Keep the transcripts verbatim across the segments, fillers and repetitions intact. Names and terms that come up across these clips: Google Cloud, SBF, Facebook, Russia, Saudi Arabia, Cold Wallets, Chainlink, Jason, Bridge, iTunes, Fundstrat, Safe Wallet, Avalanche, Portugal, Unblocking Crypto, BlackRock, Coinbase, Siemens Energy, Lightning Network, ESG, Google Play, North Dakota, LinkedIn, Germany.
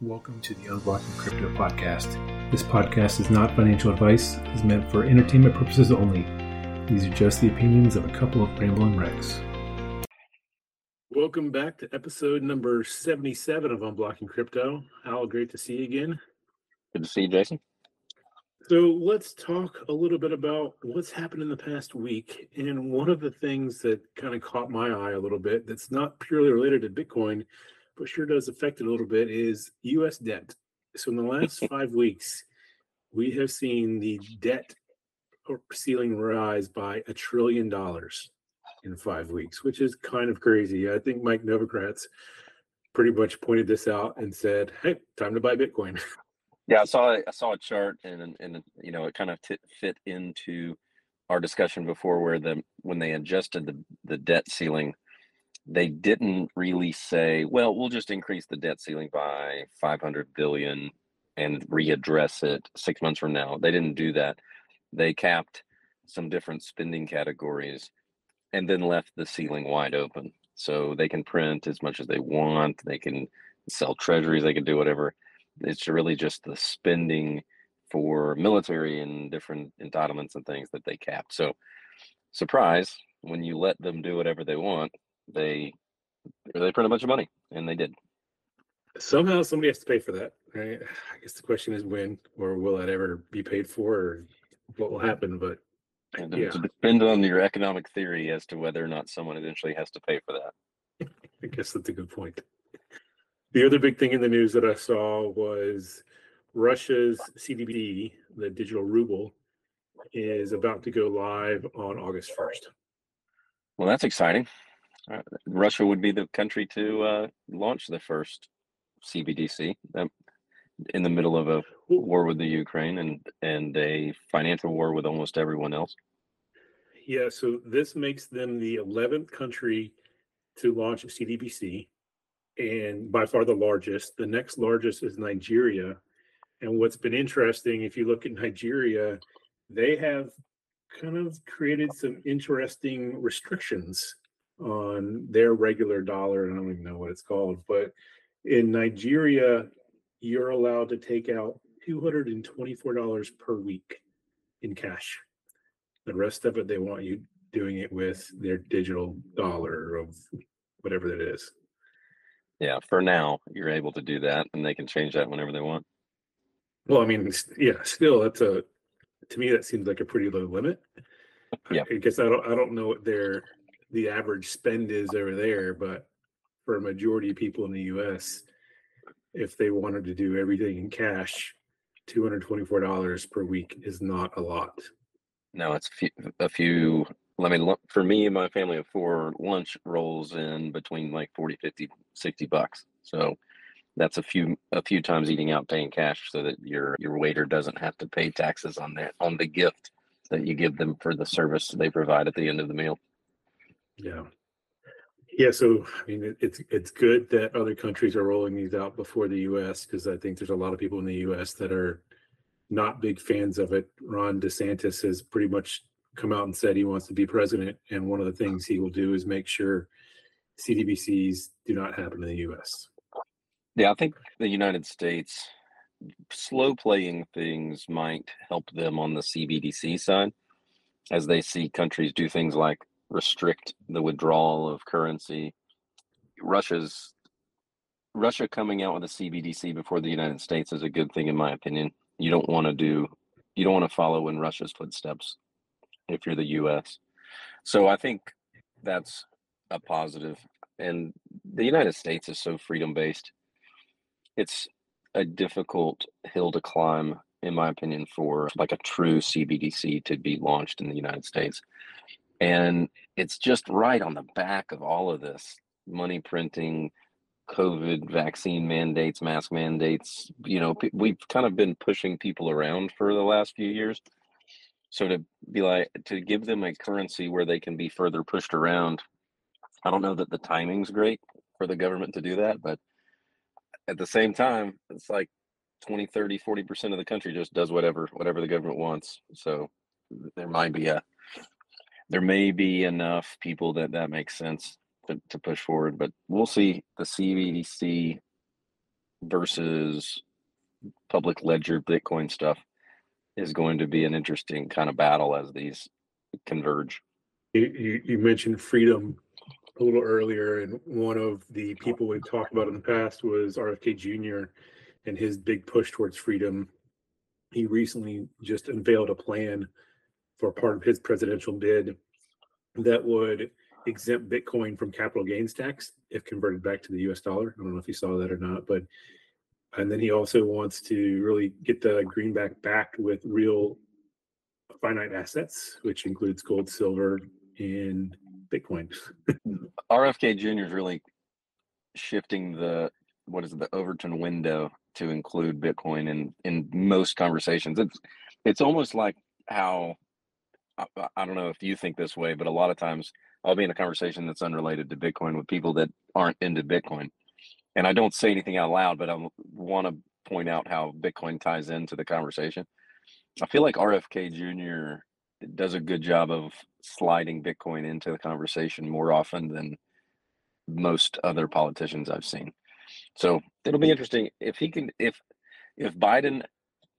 Welcome to the Unblocking Crypto podcast. This podcast is not financial advice. It's meant for entertainment purposes only. These are just the opinions of a couple of rambling wrecks. Welcome back to episode number seventy-seven of Unblocking Crypto. Al, great to see you again. Good to see you, Jason. So let's talk a little bit about what's happened in the past week. And one of the things that kind of caught my eye a little bit that's not purely related to Bitcoin but sure does affect it a little bit, is U S debt. So in the last five weeks, we have seen the debt ceiling rise by a trillion dollars in five weeks, which is kind of crazy. I think Mike Novogratz pretty much pointed this out and said, hey, time to buy Bitcoin. Yeah, I saw I saw a chart, and, and you know, it kind of t- fit into our discussion before where the when they adjusted the, the debt ceiling, they didn't really say, well, we'll just increase the debt ceiling by five hundred billion and readdress it six months from now. They didn't do that. They capped some different spending categories and then left the ceiling wide open. So they can print as much as they want. They can sell treasuries. They can do whatever. It's really just the spending for military and different entitlements and things that they capped. So surprise, when you let them do whatever they want, they they print a bunch of money, and they did. Somehow somebody has to pay for that, right? I guess the question is when, or will that ever be paid for, or what will happen? But it yeah. depends on your economic theory as to whether or not someone eventually has to pay for that. I guess that's a good point. The other big thing in the news that I saw was Russia's C D B, the digital ruble, is about to go live on August first. Well, that's exciting. Uh, Russia would be the country to uh, launch the first C B D C um, in the middle of a war with the Ukraine and, and a financial war with almost everyone else. Yeah, so this makes them the eleventh country to launch a C D B C, and by far the largest. The next largest is Nigeria. And what's been interesting, if you look at Nigeria, they have kind of created some interesting restrictions on their regular dollar, and I don't even know what it's called, but in Nigeria, you're allowed to take out two hundred twenty-four dollars per week in cash. The rest of it, they want you doing it with their digital dollar of whatever that is. Yeah, for now, you're able to do that, and they can change that whenever they want. Well, I mean, yeah, still, that's a, to me, that seems like a pretty low limit. Yeah. I guess I don't, I don't know what their the average spend is over there, but for a majority of people in the U S, if they wanted to do everything in cash, two hundred twenty-four dollars per week is not a lot. No, it's a few, a few, I mean, for me and my family of four, lunch rolls in between like forty, fifty, sixty bucks. So that's a few, a few times eating out paying cash so that your, your waiter doesn't have to pay taxes on that, on the gift that you give them for the service they provide at the end of the meal. Yeah. Yeah. So, I mean, it, it's it's good that other countries are rolling these out before the U S, because I think there's a lot of people in the U S that are not big fans of it. Ron DeSantis has pretty much come out and said he wants to be president. And one of the things he will do is make sure C D B Cs do not happen in the U S. Yeah, I think the United States slow playing things might help them on the C B D C side as they see countries do things like restrict the withdrawal of currency. Russia's Russia coming out with a C B D C before the United States is a good thing, in my opinion. You don't want to do, you don't want to follow in Russia's footsteps if you're the U S. So I think that's a positive. And the United States is so freedom-based. It's a difficult hill to climb, in my opinion, for like a true C B D C to be launched in the United States. And it's just right on the back of all of this money printing, COVID vaccine mandates, mask mandates. You know, we've kind of been pushing people around for the last few years. So to be like, to give them a currency where they can be further pushed around, I don't know that the timing's great for the government to do that. But at the same time, it's like twenty, thirty, forty percent of the country just does whatever, whatever the government wants. So there might be a, There may be enough people that that makes sense to, to push forward, but we'll see. The C B D C versus public ledger Bitcoin stuff is going to be an interesting kind of battle as these converge. You, you, you mentioned freedom a little earlier, and one of the people we've talked about in the past was R F K Junior and his big push towards freedom. He recently just unveiled a plan for part of his presidential bid that would exempt Bitcoin from capital gains tax if converted back to the U S dollar. I don't know if you saw that or not, but and then he also wants to really get the greenback backed with real finite assets, which includes gold, silver, and Bitcoin. R F K Junior is really shifting the, what is it, the Overton window to include Bitcoin in, in most conversations. It's, it's almost like how, I, I don't know if you think this way, but a lot of times I'll be in a conversation that's unrelated to Bitcoin with people that aren't into Bitcoin. And I don't say anything out loud, but I want to point out how Bitcoin ties into the conversation. I feel like R F K Junior does a good job of sliding Bitcoin into the conversation more often than most other politicians I've seen. So it'll be interesting if he can, if if Biden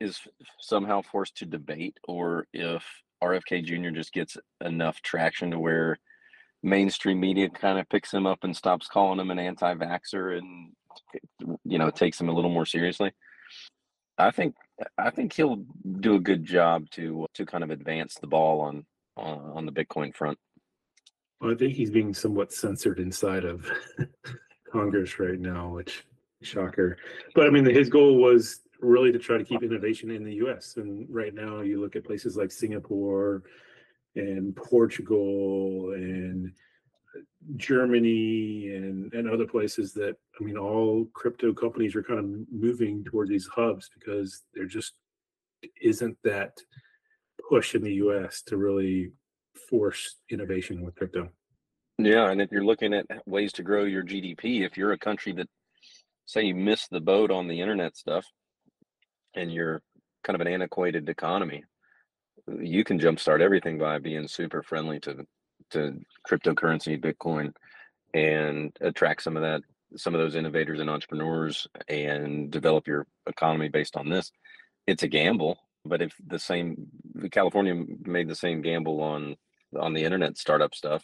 is somehow forced to debate, or if R F K Junior just gets enough traction to where mainstream media kind of picks him up and stops calling him an anti-vaxxer and, you know, takes him a little more seriously. I think I think he'll do a good job to to kind of advance the ball on on, on the Bitcoin front. Well, I think he's being somewhat censored inside of Congress right now, which shocker. But I mean, his goal was really to try to keep innovation in the U S. And right now, you look at places like Singapore and Portugal and Germany and, and other places that, I mean, all crypto companies are kind of moving toward these hubs because there just isn't that push in the U S to really force innovation with crypto. Yeah, and if you're looking at ways to grow your G D P, if you're a country that, say, you missed the boat on the internet stuff and you're kind of an antiquated economy, you can jumpstart everything by being super friendly to to cryptocurrency, Bitcoin, and attract some of that, some of those innovators and entrepreneurs, and develop your economy based on this. It's a gamble, but if the same California made the same gamble on on the internet startup stuff,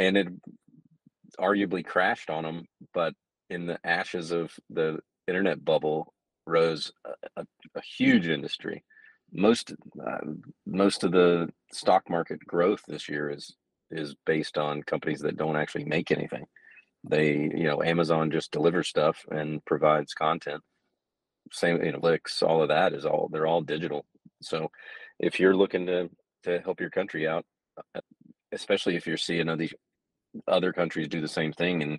and it arguably crashed on them, but in the ashes of the internet bubble rose a, a, a huge industry. Most uh, most of the stock market growth this year is is based on companies that don't actually make anything. They, you know, Amazon just delivers stuff and provides content. Same, you know, Netflix, all of that is all, they're all digital. So if you're looking to to help your country out, especially if you're seeing other other countries do the same thing, and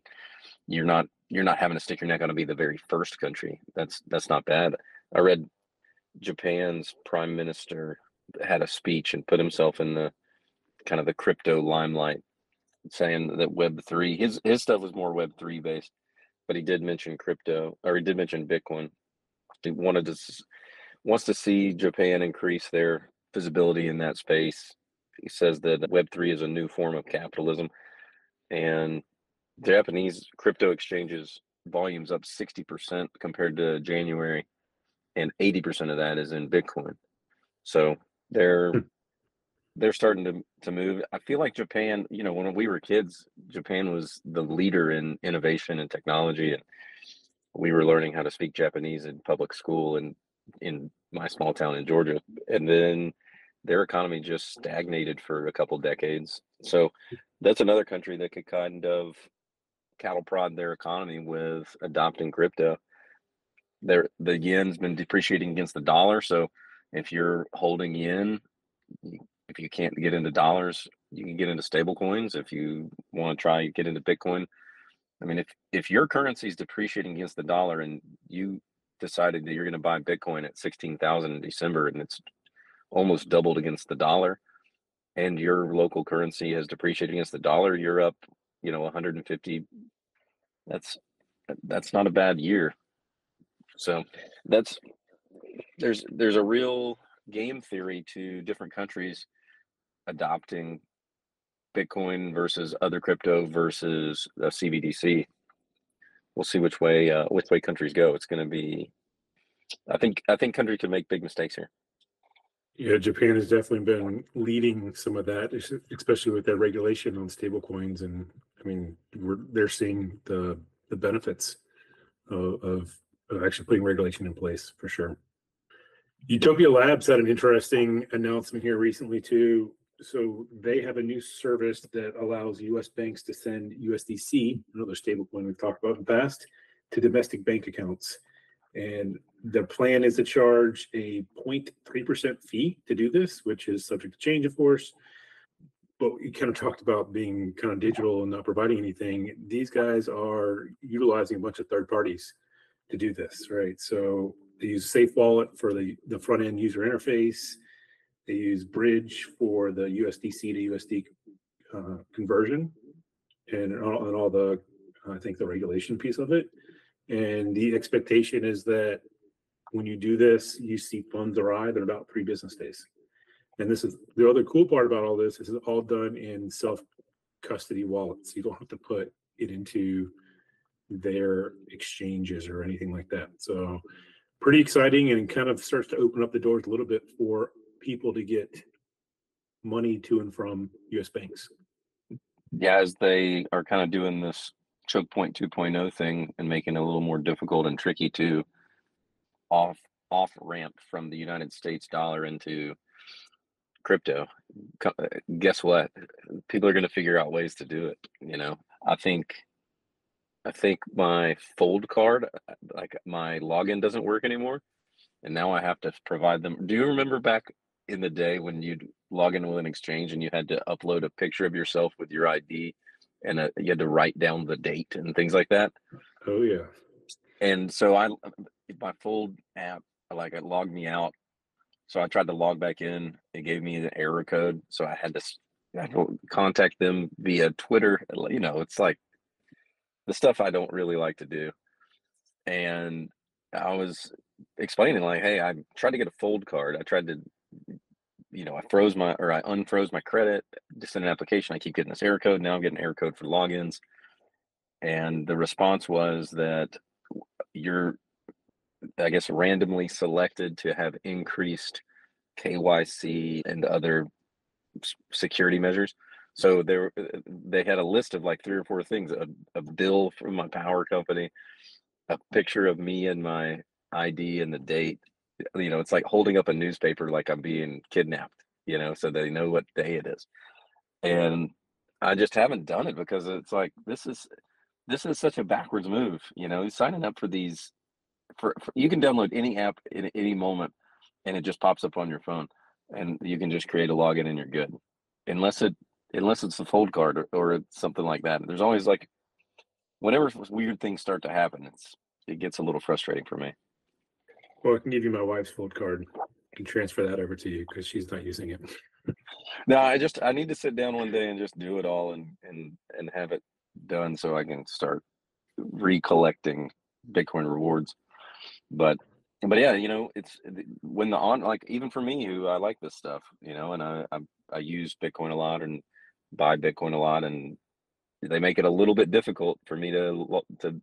you're not you're not having to stick your neck out to be the very first country. That's that's not bad. I read Japan's prime minister had a speech and put himself in the kind of the crypto limelight, saying that Web three, his his stuff was more Web three based, but he did mention crypto, or he did mention Bitcoin. He wanted to, wants to see Japan increase their visibility in that space. He says that Web three is a new form of capitalism, and Japanese crypto exchanges volumes up sixty percent compared to January. And eighty percent of that is in Bitcoin. So they're they're starting to, to move. I feel like Japan, you know, when we were kids, Japan was the leader in innovation and technology. And we were learning how to speak Japanese in public school and in my small town in Georgia. And then their economy just stagnated for a couple decades. So that's another country that could kind of cattle prod their economy with adopting crypto. There, the yen's been depreciating against the dollar, so if you're holding yen, if you can't get into dollars, you can get into stable coins. If you want to try get into Bitcoin, I mean, if if your currency is depreciating against the dollar and you decided that you're going to buy Bitcoin at sixteen thousand in December and it's almost doubled against the dollar, and your local currency has depreciated against the dollar, you're up, you know, one hundred fifty. That's that's not a bad year. So that's there's there's a real game theory to different countries adopting Bitcoin versus other crypto versus a C B D C. we'll see which way uh, which way countries go. It's going to be, I think I think country could make big mistakes here. Yeah, Japan has definitely been leading some of that, especially with that regulation on stablecoins. And I mean, we're, they're seeing the the benefits of, of of actually putting regulation in place for sure. Utopia Labs had an interesting announcement here recently too. So they have a new service that allows U S banks to send U S D C, another stablecoin we've talked about in the past, to domestic bank accounts. And the plan is to charge a zero point three percent fee to do this, which is subject to change, of course. But you kind of talked about being kind of digital and not providing anything. These guys are utilizing a bunch of third parties to do this, right? So they use Safe Wallet for the, the front-end user interface. They use Bridge for the U S D C to U S D uh, conversion and, and all the, I think, the regulation piece of it. And the expectation is that when you do this, you see funds arrive in about three business days. And this is the other cool part about all this, is it's all done in self-custody wallets. You don't have to put it into their exchanges or anything like that. So pretty exciting, and kind of starts to open up the doors a little bit for people to get money to and from U S banks. Yeah, as they are kind of doing this choke point two point oh thing and making it a little more difficult and tricky to off off ramp from the United States dollar into crypto. Guess what? People are going to figure out ways to do it. You know, I think I think my Fold card, like my login doesn't work anymore, and now I have to provide them. Do you remember back in the day when you'd log in with an exchange and you had to upload a picture of yourself with your I D? And uh, you had to write down the date and things like that. Oh yeah. And so I, my Fold app, like it logged me out. So I tried to log back in. It gave me an error code. So I had to, I had to contact them via Twitter. You know, it's like the stuff I don't really like to do. And I was explaining like, hey, I tried to get a Fold card. I tried to, you know, I froze my, or I unfroze my credit, just sent an application. I keep getting this error code. Now I'm getting error code for logins. And the response was that you're, I guess, randomly selected to have increased K Y C and other security measures. So they were, they had a list of like three or four things, a, a bill from my power company, a picture of me and my I D and the date. You know, it's like holding up a newspaper like I'm being kidnapped, you know, so they know what day it is. And I just haven't done it because it's like, this is this is such a backwards move, you know, signing up for these, for, for you can download any app in any moment and it just pops up on your phone and you can just create a login and you're good. Unless it, unless it's a Fold card or, or something like that. There's always like, whenever weird things start to happen, it's, it gets a little frustrating for me. Well, I can give you my wife's Fold card. I can transfer that over to you because she's not using it. No, I just I need to sit down one day and just do it all and and and have it done so I can start recollecting Bitcoin rewards. But but yeah, you know, it's when the on like even for me who I like this stuff, you know, and I I, I use Bitcoin a lot and buy Bitcoin a lot, and they make it a little bit difficult for me to to.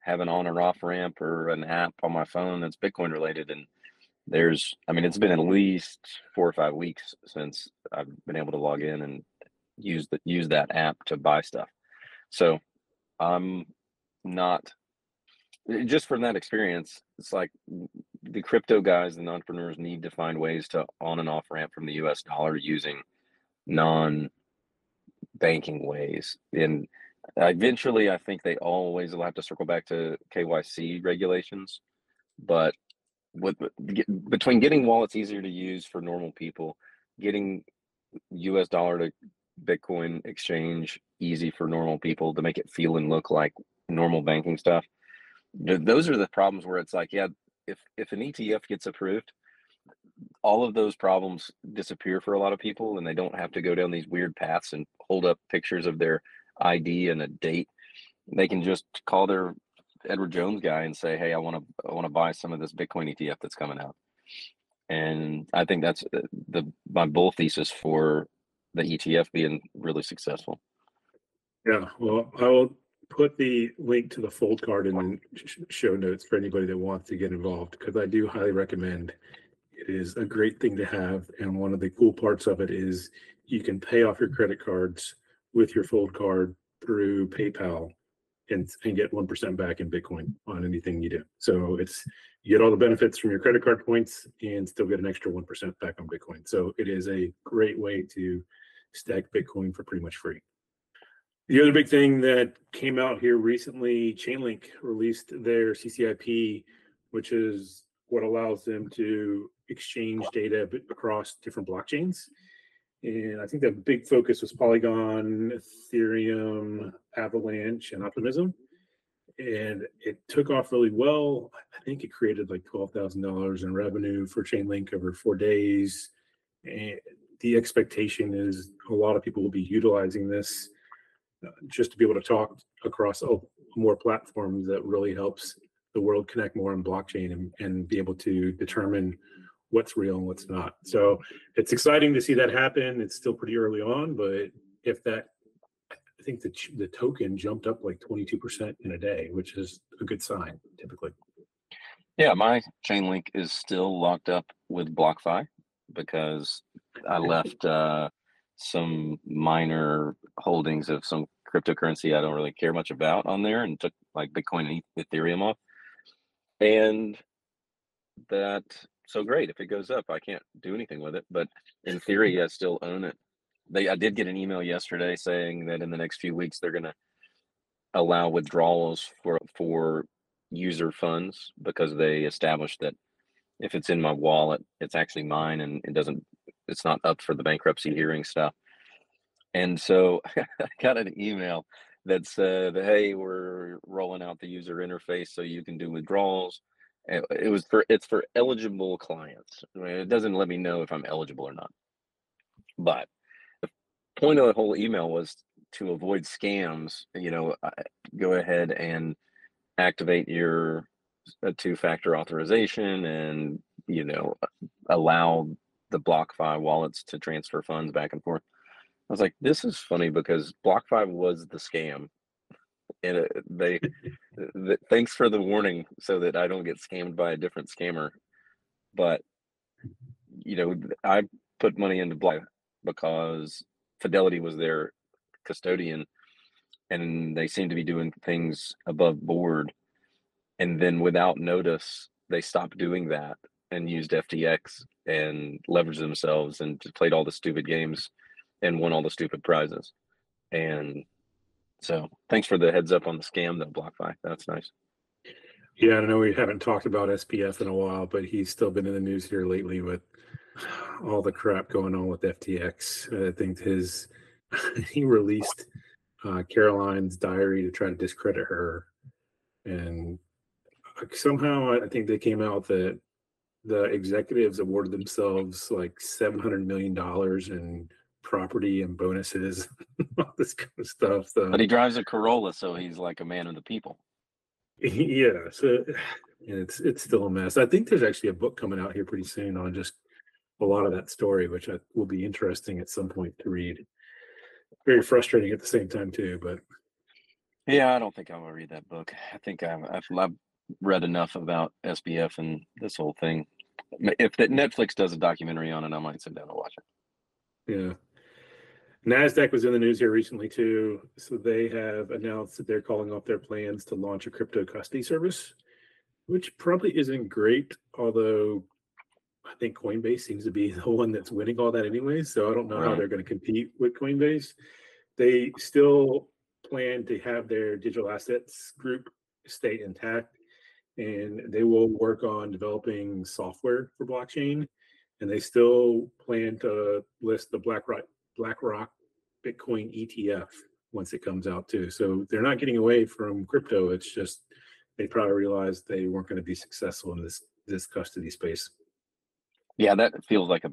have an on or off ramp or an app on my phone that's Bitcoin related. And there's, I mean, it's been at least four or five weeks since I've been able to log in and use the, use that app to buy stuff. So I'm not, just from that experience, it's like the crypto guys and entrepreneurs need to find ways to on and off ramp from the U S dollar using non-banking ways. And eventually, I think they always will have to circle back to K Y C regulations. But with, between getting wallets easier to use for normal people, getting U S dollar to Bitcoin exchange easy for normal people to make it feel and look like normal banking stuff, those are the problems where it's like, yeah, if, if an E T F gets approved, all of those problems disappear for a lot of people and they don't have to go down these weird paths and hold up pictures of their I D and a date. They can just call their Edward Jones guy and say, hey, I want to I want to buy some of this Bitcoin E T F that's coming out. And I think that's the my bull thesis for the E T F being really successful. Yeah, well, I will put the link to the Fold card in the show notes for anybody that wants to get involved, because I do highly recommend. It is a great thing to have, and one of the cool parts of it is you can pay off your credit cards with your Fold card through PayPal and, and get one percent back in Bitcoin on anything you do. So it's, you get all the benefits from your credit card points and still get an extra one percent back on Bitcoin. So it is a great way to stack Bitcoin for pretty much free. The other big thing that came out here recently, Chainlink released their C C I P, which is what allows them to exchange data across different blockchains. And I think the big focus was Polygon, Ethereum, Avalanche, and Optimism. And it took off really well. I think it created like twelve thousand dollars in revenue for Chainlink over four days. And the expectation is a lot of people will be utilizing this just to be able to talk across more platforms. That really helps the world connect more on blockchain and, and be able to determine what's real and what's not. So it's exciting to see that happen. It's still pretty early on, but if that, I think the, the token jumped up like twenty-two percent in a day, which is a good sign typically. Yeah, my Chainlink is still locked up with BlockFi because I left uh, some minor holdings of some cryptocurrency I don't really care much about on there and took like Bitcoin and Ethereum off. And that, so great, if it goes up, I can't do anything with it, but in theory, I still own it. They, I did get an email yesterday saying that in the next few weeks, they're gonna allow withdrawals for, for user funds because they established that if it's in my wallet, it's actually mine and it doesn't, it's not up for the bankruptcy hearing stuff. And so I got an email that said, hey, we're rolling out the user interface so you can do withdrawals. It was for, it's for eligible clients. I mean, it doesn't let me know if I'm eligible or not. But the point of the whole email was to avoid scams. You know, go ahead and activate your two-factor authorization and, you know, allow the BlockFi wallets to transfer funds back and forth. I was like, this is funny because BlockFi was the scam. And it, they, th thanks for the warning so that I don't get scammed by a different scammer. But, you know, I put money into Block because Fidelity was their custodian and they seemed to be doing things above board. And then without notice, they stopped doing that and used F T X and leveraged themselves and played all the stupid games and won all the stupid prizes. And so thanks for the heads up on the scam, though, BlockFi. That's nice. Yeah, I know we haven't talked about S P F in a while, but he's still been in the news here lately with all the crap going on with F T X. I think his he released uh, Caroline's diary to try to discredit her. And somehow I think they came out that the executives awarded themselves like seven hundred million dollars in property and bonuses, all this kind of stuff. So, but he drives a Corolla, so he's like a man of the people. Yeah, so and it's it's still a mess. I think there's actually a book coming out here pretty soon on just a lot of that story, which I, will be interesting at some point to read. Very frustrating at the same time too, but yeah, I don't think I'm gonna read that book. I think I've, I've, I've read enough about S B F and this whole thing. If that Netflix does a documentary on it, I might sit down and watch it. Yeah. NASDAQ was in the news here recently too. So they have announced that they're calling off their plans to launch a crypto custody service, which probably isn't great, although I think Coinbase seems to be the one that's winning all that anyway. So I don't know right. how they're going to compete with Coinbase. They still plan to have their digital assets group stay intact, and they will work on developing software for blockchain. And they still plan to list the BlackRock BlackRock Bitcoin E T F once it comes out too. So they're not getting away from crypto. It's just they probably realized they weren't going to be successful in this this custody space. Yeah, that feels like a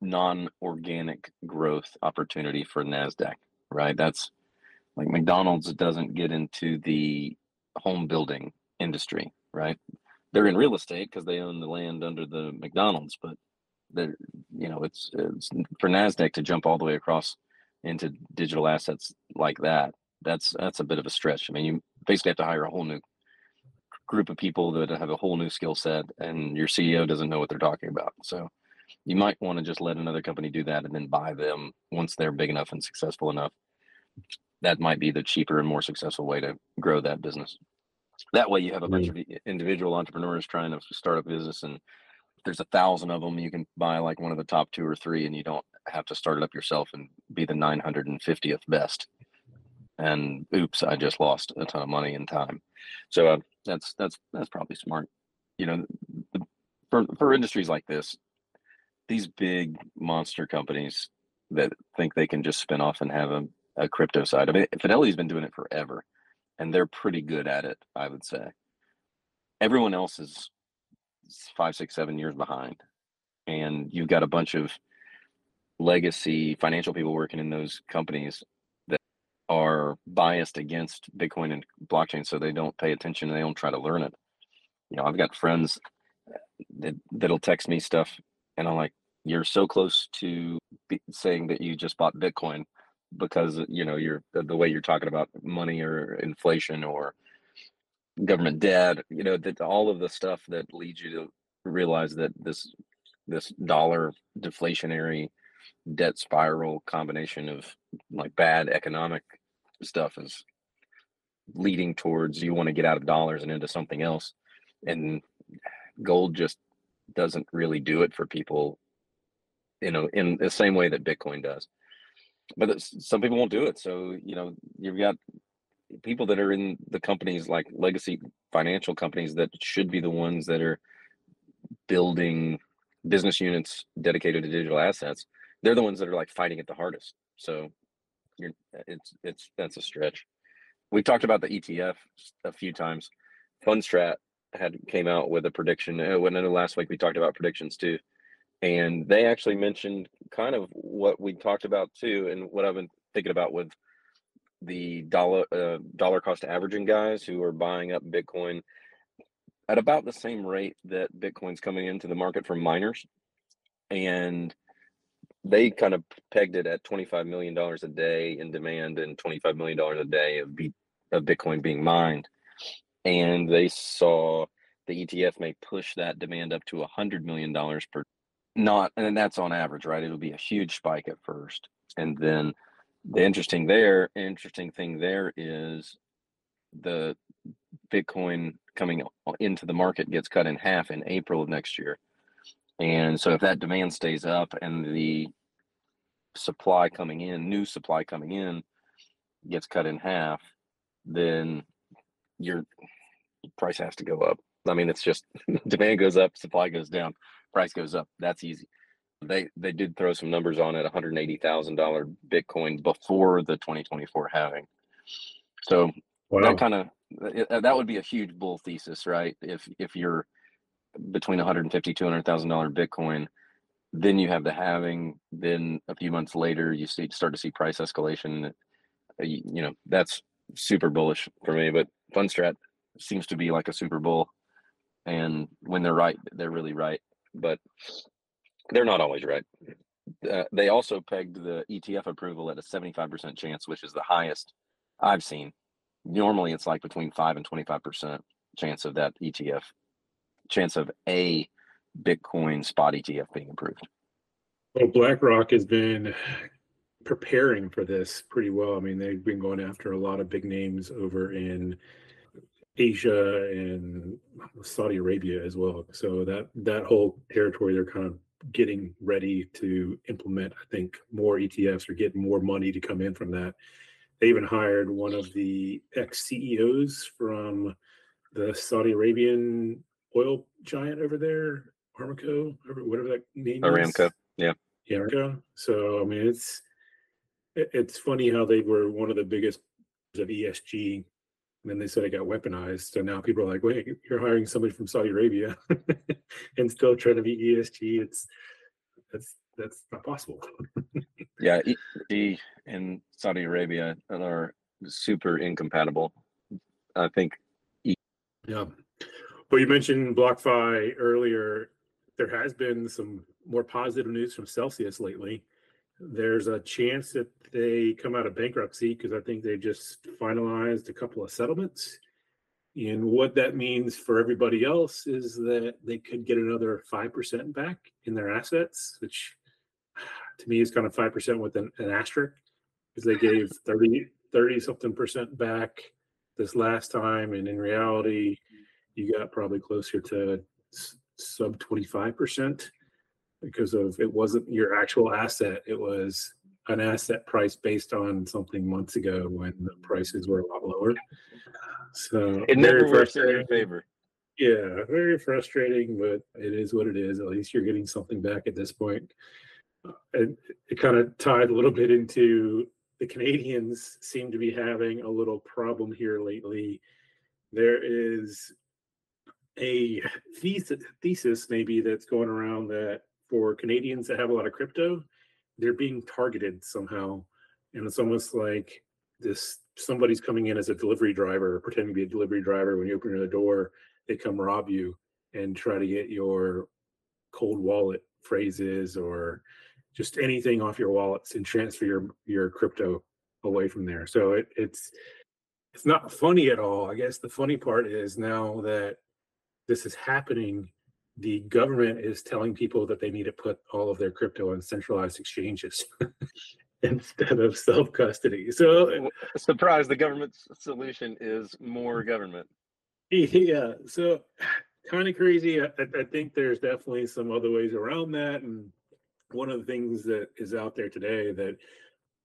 non-organic growth opportunity for NASDAQ, right? That's like McDonald's doesn't get into the home building industry, right? They're in real estate because they own the land under the McDonald's, but That you know, it's, it's for NASDAQ to jump all the way across into digital assets like that that's that's a bit of a stretch. I mean, you basically have to hire a whole new group of people that have a whole new skill set, and your C E O doesn't know what they're talking about. So you might want to just let another company do that and then buy them once they're big enough and successful enough. That might be the cheaper and more successful way to grow that business. That way you have a bunch of individual entrepreneurs trying to start a business, and if there's a thousand of them, you can buy like one of the top two or three, and you don't have to start it up yourself and be the nine hundred fiftieth best. And oops, I just lost a ton of money and time. So uh, that's that's that's probably smart. You know, the, for for industries like this, these big monster companies that think they can just spin off and have a, a crypto side. I mean, Fidelity's been doing it forever, and they're pretty good at it, I would say. Everyone else is five, six, seven years behind, and you've got a bunch of legacy financial people working in those companies that are biased against Bitcoin and blockchain, so they don't pay attention and they don't try to learn it. You know, I've got friends that, that'll text me stuff, and I'm like, you're so close to be saying that you just bought Bitcoin because, you know, you're the way you're talking about money or inflation or government debt, you know, that all of the stuff that leads you to realize that this this dollar deflationary debt spiral combination of like bad economic stuff is leading towards you want to get out of dollars and into something else. And gold just doesn't really do it for people, you know, in the same way that Bitcoin does. But some people won't do it. So, you know, you've got people that are in the companies like legacy financial companies that should be the ones that are building business units dedicated to digital assets. They're the ones that are like fighting it the hardest. So you're, it's, it's, that's a stretch. We talked about the E T F a few times. Fundstrat had came out with a prediction. Oh, and I know last week we talked about predictions too. And they actually mentioned kind of what we talked about too, and what I've been thinking about with the dollar uh, dollar cost averaging guys who are buying up Bitcoin at about the same rate that Bitcoin's coming into the market from miners. And they kind of pegged it at twenty-five million dollars a day in demand and twenty-five million dollars a day of, B- of Bitcoin being mined. And they saw the E T F may push that demand up to one hundred million dollars per not, and that's on average, right? It'll be a huge spike at first. And then the interesting there, interesting thing there is the Bitcoin coming into the market gets cut in half in April of next year. And so if that demand stays up and the supply coming in, new supply coming in gets cut in half, then your price has to go up. I mean, it's just demand goes up, supply goes down, price goes up. That's easy. They they did throw some numbers on it, one hundred eighty thousand dollars Bitcoin before the twenty twenty-four halving. So wow. that kind of, that would be a huge bull thesis, right? If if you're between one hundred fifty thousand dollars, two hundred thousand dollars Bitcoin, then you have the halving, then a few months later, you see start to see price escalation. You, you know, that's super bullish for me, but Fundstrat seems to be like a super bull. And when they're right, they're really right. But they're not always right. Uh, they also pegged the E T F approval at a seventy-five percent chance, which is the highest I've seen. Normally, it's like between five and twenty-five percent chance of that E T F, chance of a Bitcoin spot E T F being approved. Well, BlackRock has been preparing for this pretty well. I mean, they've been going after a lot of big names over in Asia and Saudi Arabia as well. So that that whole territory, they're kind of getting ready to implement, I think, more E T Fs or get more money to come in from that. They even hired one of the ex-C E Os from the Saudi Arabian oil giant over there, Aramco, whatever that name Aramco. is. Aramco, yeah. Yeah, Aramco. So, I mean, it's it's funny how they were one of the biggest of E S G, and then they said it got weaponized. So now people are like, wait, you're hiring somebody from Saudi Arabia and still trying to be E S G. It's that's that's not possible. Yeah, E S G and Saudi Arabia are super incompatible, I think. E- yeah. Well, you mentioned BlockFi earlier. There has been some more positive news from Celsius lately. There's a chance that they come out of bankruptcy because I think they just finalized a couple of settlements. And what that means for everybody else is that they could get another five percent back in their assets, which to me is kind of five percent with an, an asterisk, because they gave thirty, thirty something percent back this last time. And in reality, you got probably closer to sub twenty-five percent because of it wasn't your actual asset. It was an asset price based on something months ago when the prices were a lot lower. So it never works in your favor. Yeah, very frustrating, but it is what it is. At least you're getting something back at this point. And it kind of tied a little bit into the Canadians seem to be having a little problem here lately. There is a thesis, thesis maybe that's going around that for Canadians that have a lot of crypto, they're being targeted somehow. And it's almost like this, somebody's coming in as a delivery driver, or pretending to be a delivery driver. When you open the door, they come rob you and try to get your cold wallet phrases or just anything off your wallets and transfer your, your crypto away from there. So it, it's, it's not funny at all. I guess the funny part is now that this is happening, the government is telling people that they need to put all of their crypto on centralized exchanges instead of self-custody. So, surprise, the government's solution is more government. Yeah, so kind of crazy. I, I think there's definitely some other ways around that. And one of the things that is out there today that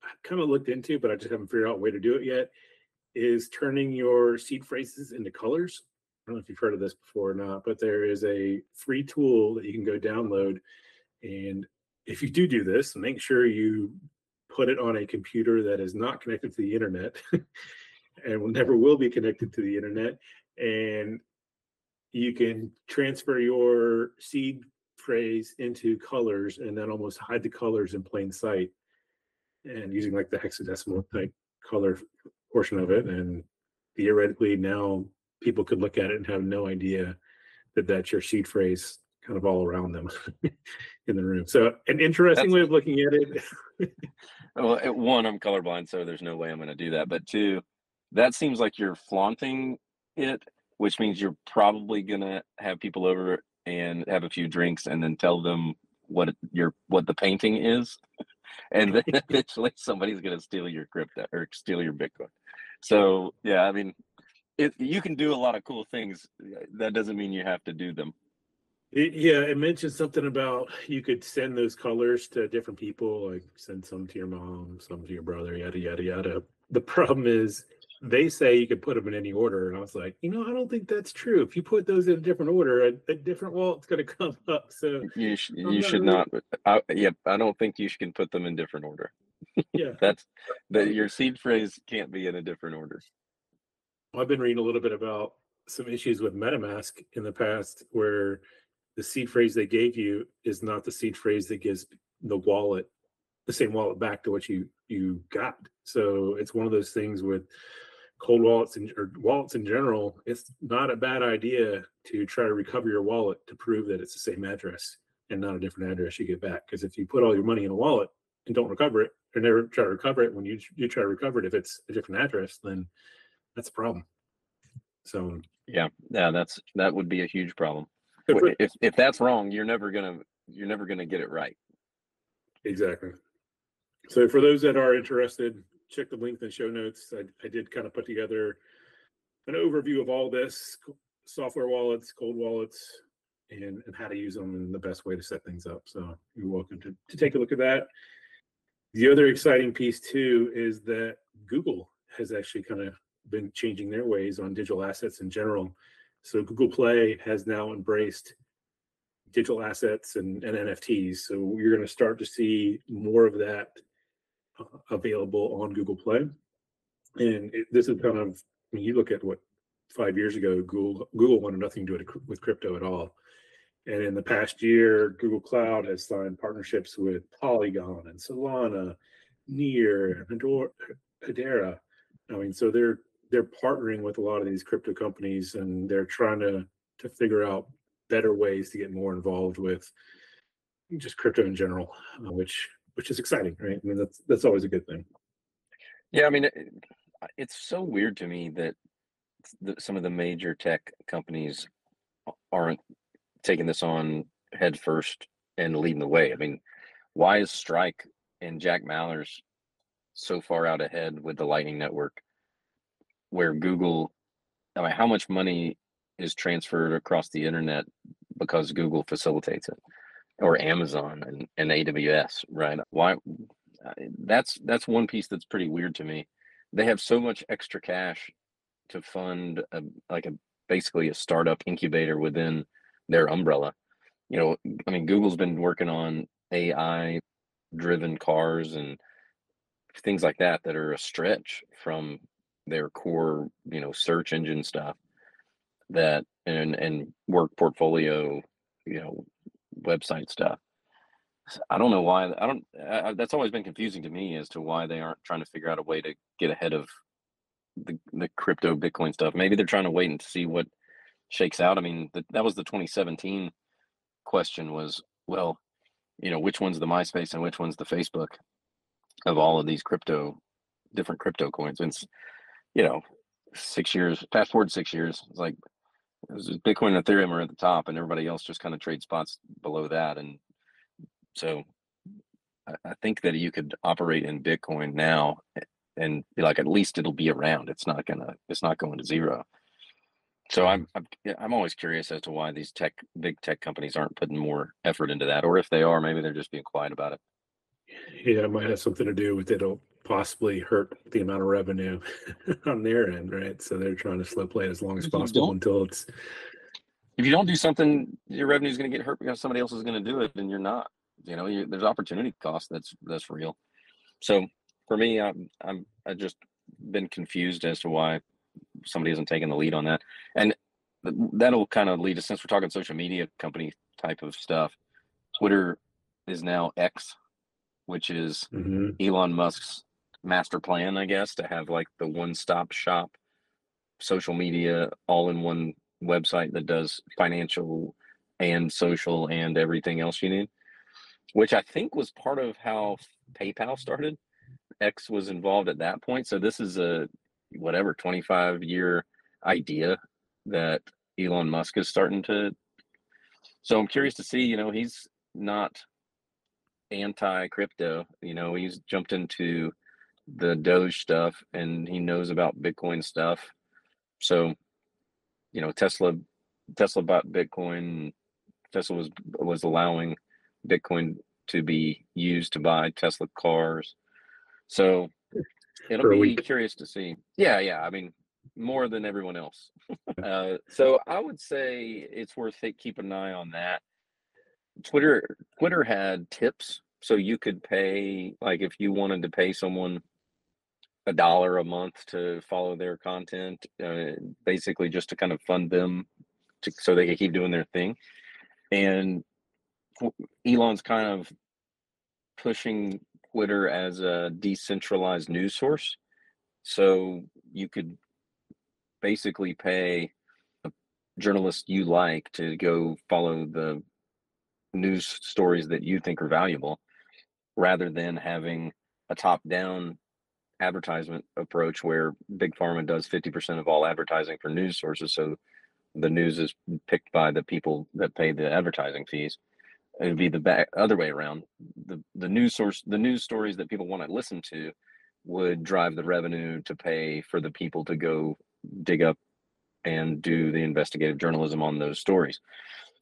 I kind of looked into, but I just haven't figured out a way to do it yet, is turning your seed phrases into colors. I don't know if you've heard of this before or not, but there is a free tool that you can go download. And if you do do this, make sure you put it on a computer that is not connected to the internet and will never will be connected to the internet. And you can transfer your seed phrase into colors and then almost hide the colors in plain sight, and using like the hexadecimal type color portion of it. And theoretically now, people could look at it and have no idea that that's your seed phrase kind of all around them in the room. So an interesting that's, way of looking at it. Well, at one, I'm colorblind, so there's no way I'm going to do that. But two, that seems like you're flaunting it, which means you're probably going to have people over and have a few drinks and then tell them what your what the painting is. And then eventually somebody's going to steal your crypto or steal your Bitcoin. So, yeah, I mean, It, you can do a lot of cool things. That doesn't mean you have to do them. It, yeah, it mentions something about you could send those colors to different people, like send some to your mom, some to your brother, yada, yada, yada. The problem is they say you could put them in any order. And I was like, you know, I don't think that's true. If you put those in a different order, a, a different wallet's going to come up. So you, sh- you not should really... not. I, yeah, I don't think you can put them in different order. Yeah, that's that. Your seed phrase can't be in a different order. I've been reading a little bit about some issues with MetaMask in the past where the seed phrase they gave you is not the seed phrase that gives the wallet, the same wallet back to what you, you got. So it's one of those things with cold wallets and or wallets in general, it's not a bad idea to try to recover your wallet to prove that it's the same address and not a different address you get back. Because if you put all your money in a wallet and don't recover it or never try to recover it, when you, you try to recover it, if it's a different address, then that's a problem. So yeah, yeah, that's that would be a huge problem. If if that's wrong, you're never gonna you're never gonna get it right. Exactly. So for those that are interested, check the link in the show notes. I, I did kind of put together an overview of all this software wallets, cold wallets, and, and how to use them and the best way to set things up. So you're welcome to, to take a look at that. The other exciting piece too is that Google has actually kind of been changing their ways on digital assets in general. So Google Play has now embraced digital assets and, and N F Ts. So you're going to start to see more of that uh, available on Google Play. And it, this is kind of, I mean, you look at what five years ago, Google, Google wanted nothing to do with crypto at all. And in the past year, Google Cloud has signed partnerships with Polygon and Solana, Near, and Hedera. I mean, so they're, they're partnering with a lot of these crypto companies, and they're trying to to figure out better ways to get more involved with just crypto in general, which which is exciting, right? I mean, that's that's always a good thing. Yeah, I mean, it, it's so weird to me that the, some of the major tech companies aren't taking this on head first and leading the way. I mean, why is Strike and Jack Mallers so far out ahead with the Lightning Network, where Google, I mean, how much money is transferred across the internet because Google facilitates it, or Amazon and, and A W S, right? Why? That's that's one piece that's pretty weird to me. They have so much extra cash to fund a, like a basically a startup incubator within their umbrella. You know, I mean, Google's been working on A I-driven cars and things like that that are a stretch from their core, you know, search engine stuff, that and and work portfolio, you know, website stuff. I don't know why. I don't. I, that's always been confusing to me as to why they aren't trying to figure out a way to get ahead of the the crypto Bitcoin stuff. Maybe they're trying to wait and see what shakes out. I mean, the, that was the twenty seventeen question was, well, you know, which one's the MySpace and which one's the Facebook of all of these crypto, different crypto coins. And it's, you know, six years, fast forward six years, it's like it was Bitcoin and Ethereum are at the top and everybody else just kind of trade spots below that. And so I, I think that you could operate in Bitcoin now and be like, at least it'll be around. It's not gonna, it's not going to zero. So I'm, I'm, I'm always curious as to why these tech, big tech companies aren't putting more effort into that, or if they are, maybe they're just being quiet about it. Yeah, it might have something to do with it'll possibly hurt the amount of revenue on their end, right? So they're trying to slow play it as long as possible until it's. If you don't do something, your revenue is going to get hurt because somebody else is going to do it, and you're not. You know, you, there's opportunity cost that's that's real. So for me, I'm I'm I just been confused as to why somebody isn't taking the lead on that, and that'll kind of lead us, since we're talking social media company type of stuff. Twitter is now X, which is mm-hmm. Elon Musk's master plan, I guess, to have like the one-stop shop social media all-in-one website that does financial and social and everything else you need, which I think was part of how PayPal started. X was involved at that point. So this is a whatever twenty-five year idea that Elon Musk is starting to. So I'm curious to see, you know, he's not anti-crypto, you know, he's jumped into the Doge stuff and he knows about Bitcoin stuff. So, you know, Tesla, Tesla bought Bitcoin. Tesla was, was allowing Bitcoin to be used to buy Tesla cars. So it'll be week. Curious to see. Yeah. Yeah. I mean, more than everyone else. uh, so I would say it's worth it. Keep an eye on that. Twitter, Twitter had tips. So you could pay, like if you wanted to pay someone a dollar a month to follow their content, uh, basically just to kind of fund them to, so they could keep doing their thing. And Elon's kind of pushing Twitter as a decentralized news source. So you could basically pay a journalist you like to go follow the news stories that you think are valuable, rather than having a top-down advertisement approach where Big Pharma does fifty percent of all advertising for news sources. So the news is picked by the people that pay the advertising fees. It'd be the back, other way around. The the news source, the news stories that people want to listen to would drive the revenue to pay for the people to go dig up and do the investigative journalism on those stories.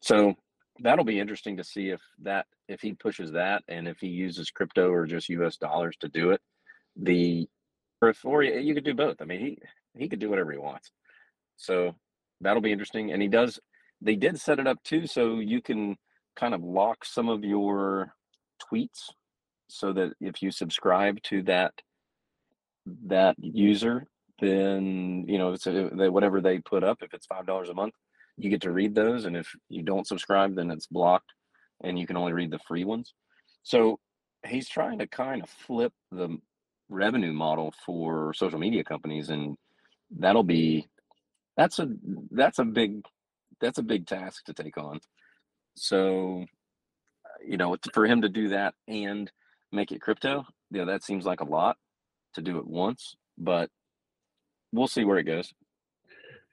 So that'll be interesting to see if that, if he pushes that, and if he uses crypto or just U S dollars to do it. The or, or you could do both. I mean, he he could do whatever he wants. So that'll be interesting. And he does. They did set it up too, so you can kind of lock some of your tweets, so that if you subscribe to that that user, then you know so whatever they put up, if it's five dollars a month, you get to read those. And if you don't subscribe, then it's blocked and you can only read the free ones. So he's trying to kind of flip the revenue model for social media companies. And that'll be, that's a, that's a big, that's a big task to take on. So, you know, for him to do that and make it crypto. Yeah, that seems like a lot to do it once, but we'll see where it goes.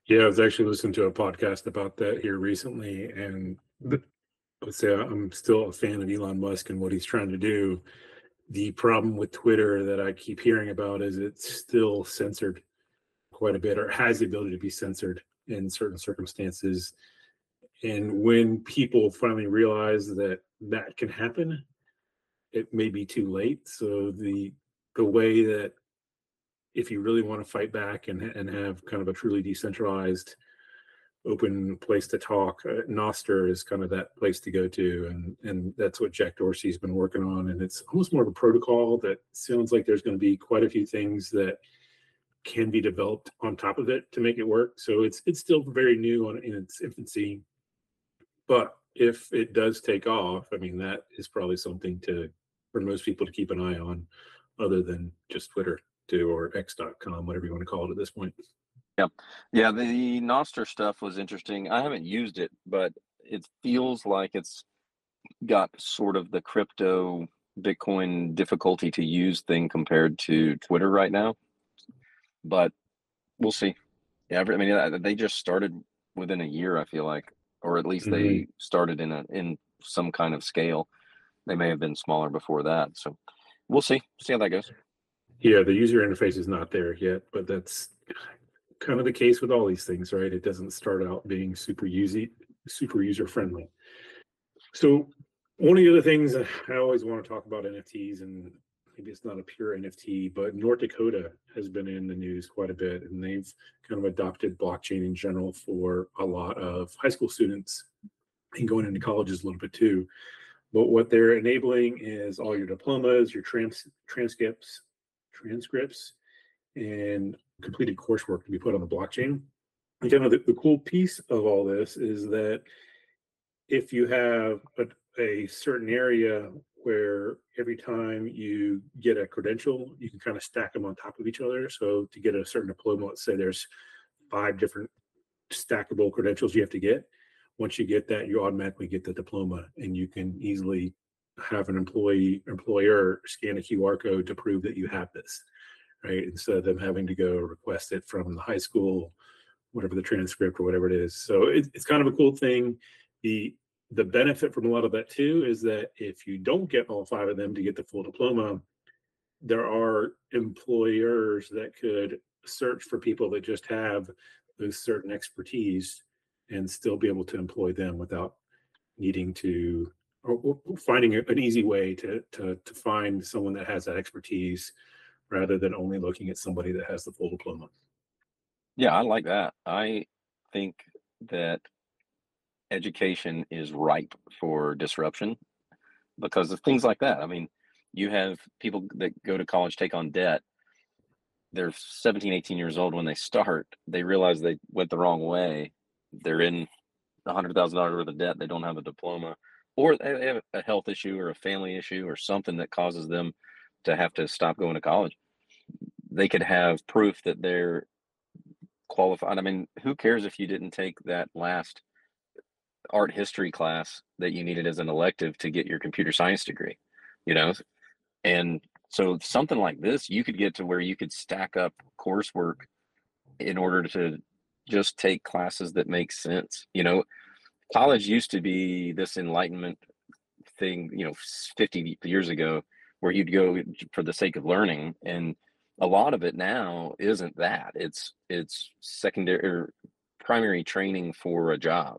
Yeah, I was actually listening to a podcast about that here recently, and let's say I'm still a fan of Elon Musk and what he's trying to do. The problem with Twitter that I keep hearing about is it's still censored quite a bit, or has the ability to be censored in certain circumstances. And when people finally realize that that can happen, it may be too late. So the the way that, if you really want to fight back and and have kind of a truly decentralized, open place to talk, uh, Nostr is kind of that place to go to, and and that's what Jack Dorsey's been working on. And it's almost more of a protocol that sounds like there's going to be quite a few things that can be developed on top of it to make it work. So it's it's still very new on, in its infancy, but if it does take off, I mean, that is probably something to for most people to keep an eye on, other than just Twitter too, or X dot com, whatever you want to call it at this point. Yeah, yeah. The Nostr stuff was interesting. I haven't used it, but it feels like it's got sort of the crypto Bitcoin difficulty to use thing compared to Twitter right now. But we'll see. Yeah, I mean, they just started within a year, I feel like, or at least mm-hmm. they started in a in some kind of scale. They may have been smaller before that, so we'll see. See how that goes. Yeah, the user interface is not there yet, but that's kind of the case with all these things, right? It doesn't start out being super user super user friendly. So one of the other things I always want to talk about N F Ts, and maybe it's not a pure N F T, but North Dakota has been in the news quite a bit, and they've kind of adopted blockchain in general for a lot of high school students and going into colleges a little bit too. But what they're enabling is all your diplomas, your trans transcripts, transcripts, and completed coursework to be put on the blockchain. And kind of the, the cool piece of all this is that if you have a, a certain area where every time you get a credential, you can kind of stack them on top of each other. So to get a certain diploma, let's say there's five different stackable credentials you have to get. Once you get that, you automatically get the diploma, and you can easily have an employee employer scan a Q R code to prove that you have this, right? Instead of them having to go request it from the high school, whatever the transcript or whatever it is. So it, it's kind of a cool thing. The the benefit from a lot of that too is that if you don't get all five of them to get the full diploma, there are employers that could search for people that just have those certain expertise and still be able to employ them without needing to, or finding an easy way to, to, to find someone that has that expertise, rather than only looking at somebody that has the full diploma. Yeah, I like that. I think that education is ripe for disruption because of things like that. I mean, you have people that go to college, take on debt. They're seventeen, eighteen years old when they start. They realize they went the wrong way. They're in one hundred thousand dollars worth of debt. They don't have a diploma, or they have a health issue or a family issue or something that causes them to have to stop going to college. They could have proof that they're qualified. I mean, who cares if you didn't take that last art history class that you needed as an elective to get your computer science degree, you know? And so something like this, you could get to where you could stack up coursework in order to just take classes that make sense. You know, college used to be this enlightenment thing, you know, fifty years ago, where you'd go for the sake of learning. And a lot of it now isn't that. It's it's secondary or primary training for a job.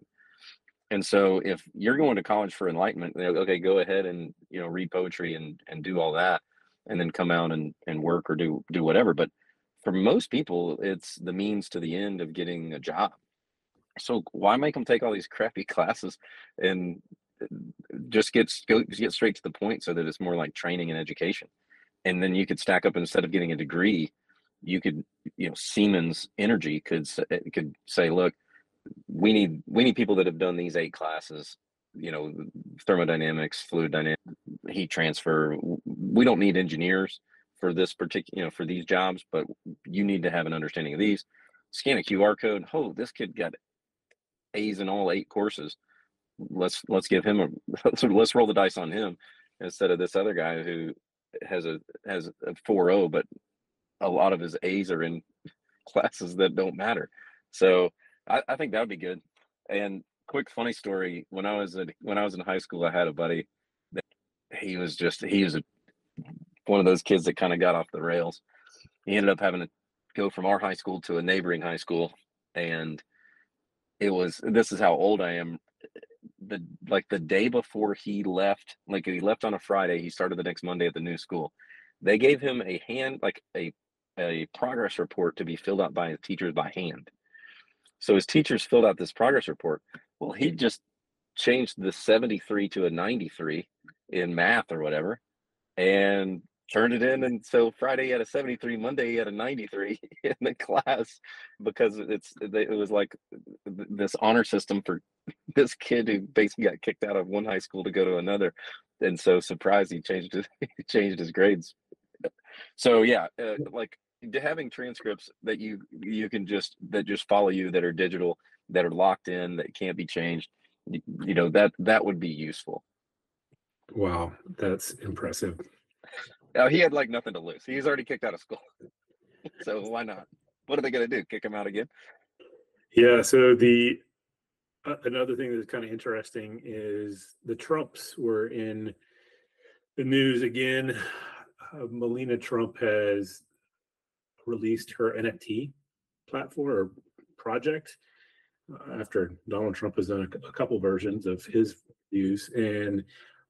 And so if you're going to college for enlightenment, they're like, okay, go ahead and, you know, read poetry and, and do all that, and then come out and, and work or do, do whatever. But for most people, it's the means to the end of getting a job. So why make them take all these crappy classes and just get, go, get straight to the point, so that it's more like training and education? And then you could stack up, instead of getting a degree, you could, you know, Siemens Energy could, could say, look, we need we need people that have done these eight classes, you know, thermodynamics, fluid dynamics, heat transfer. We don't need engineers for this particular, you know, for these jobs, but you need to have an understanding of these. Scan a Q R code. Oh, this kid got A's in all eight courses. Let's let's give him a let's, let's roll the dice on him instead of this other guy who has a has a four point oh, but a lot of his A's are in classes that don't matter. So I, I think that would be good. And quick funny story: when I was in, when I was in high school, I had a buddy that he was just he was a, one of those kids that kind of got off the rails. He ended up having to go from our high school to a neighboring high school, and it was this is how old I am. The like the day before he left, like he left on a Friday, he started the next Monday at the new school. They gave him a hand like a a progress report to be filled out by his teachers by hand. So his teachers filled out this progress report. Well, he just changed the seventy-three to a ninety-three in math or whatever and turned it in. And so Friday he had a seventy-three, Monday he had a ninety-three in the class, because it's it was like this honor system for this kid who basically got kicked out of one high school to go to another. And so surprised he changed his, he changed his grades. So yeah, uh, like having transcripts that you you can just that just follow you, that are digital, that are locked in, that can't be changed, you, you know, that that would be useful. Wow, that's impressive. Now, he had like nothing to lose. He's already kicked out of school, so why not? What are they going to do, kick him out again? Yeah. So the uh, another thing that's kind of interesting is the Trumps were in the news again. Uh, Melania Trump has released her N F T platform or project uh, after Donald Trump has done a, a couple versions of his views, and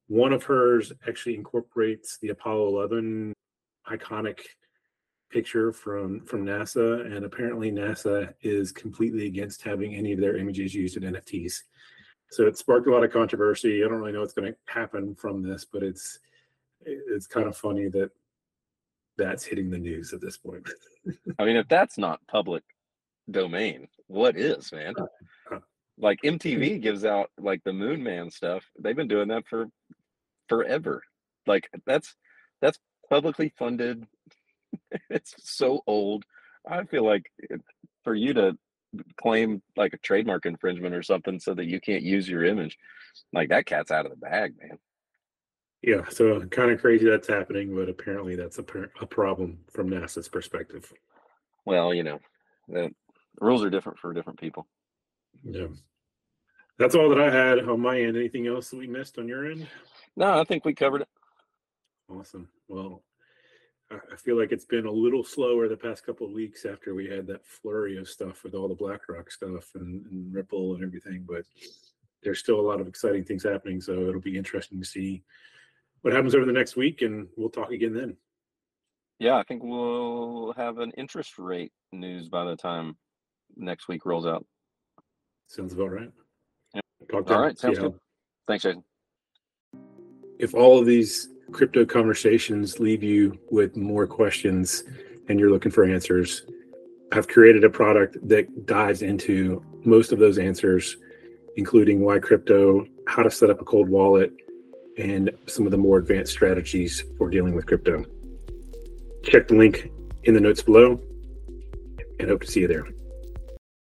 one of hers actually incorporates the Apollo eleven iconic picture from from NASA, and apparently NASA is completely against having any of their images used in N F Ts. So it sparked a lot of controversy. I don't really know what's going to happen from this, but it's it's kind of funny that that's hitting the news at this point. I mean, if that's not public domain, what is, man? Like M T V gives out like the Moon Man stuff. They've been doing that for forever. Like that's that's publicly funded. It's so old. I feel like for you to claim like a trademark infringement or something so that you can't use your image, like that cat's out of the bag, man. Yeah, so kind of crazy that's happening, but apparently that's a, per- a problem from NASA's perspective. Well, you know, the rules are different for different people. Yeah. That's all that I had on my end. Anything else that we missed on your end? No, I think we covered it. Awesome. Well, I feel like it's been a little slower the past couple of weeks after we had that flurry of stuff with all the BlackRock stuff and, and Ripple and everything, but there's still a lot of exciting things happening, so it'll be interesting to see what happens over the next week, and we'll talk again then. Yeah, I think we'll have an interest rate news by the time next week rolls out. Sounds about right. Yeah. All right, sounds good. Thanks, Jason. If all of these crypto conversations leave you with more questions and you're looking for answers, I've created a product that dives into most of those answers, including why crypto, how to set up a cold wallet, and some of the more advanced strategies for dealing with crypto. Check the link in the notes below and hope to see you there.